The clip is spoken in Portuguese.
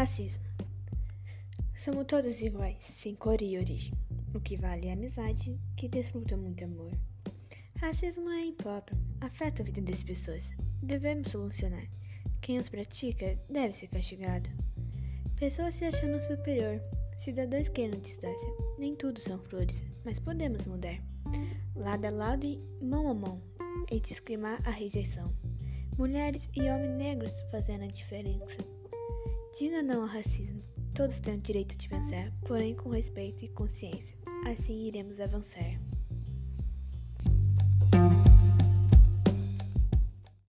Racismo. Somos todos iguais, sem cor e origem. O que vale é a amizade, que desfruta muito amor. Racismo é impróprio, afeta a vida das pessoas. Devemos solucionar. Quem os pratica deve ser castigado. Pessoas se achando superior, cidadãos querendo distância. Nem tudo são flores, mas podemos mudar. Lado a lado e mão a mão, e discriminar a rejeição. Mulheres e homens negros fazendo a diferença. Diga não ao racismo. Todos têm o direito de pensar, porém com respeito e consciência. Assim iremos avançar.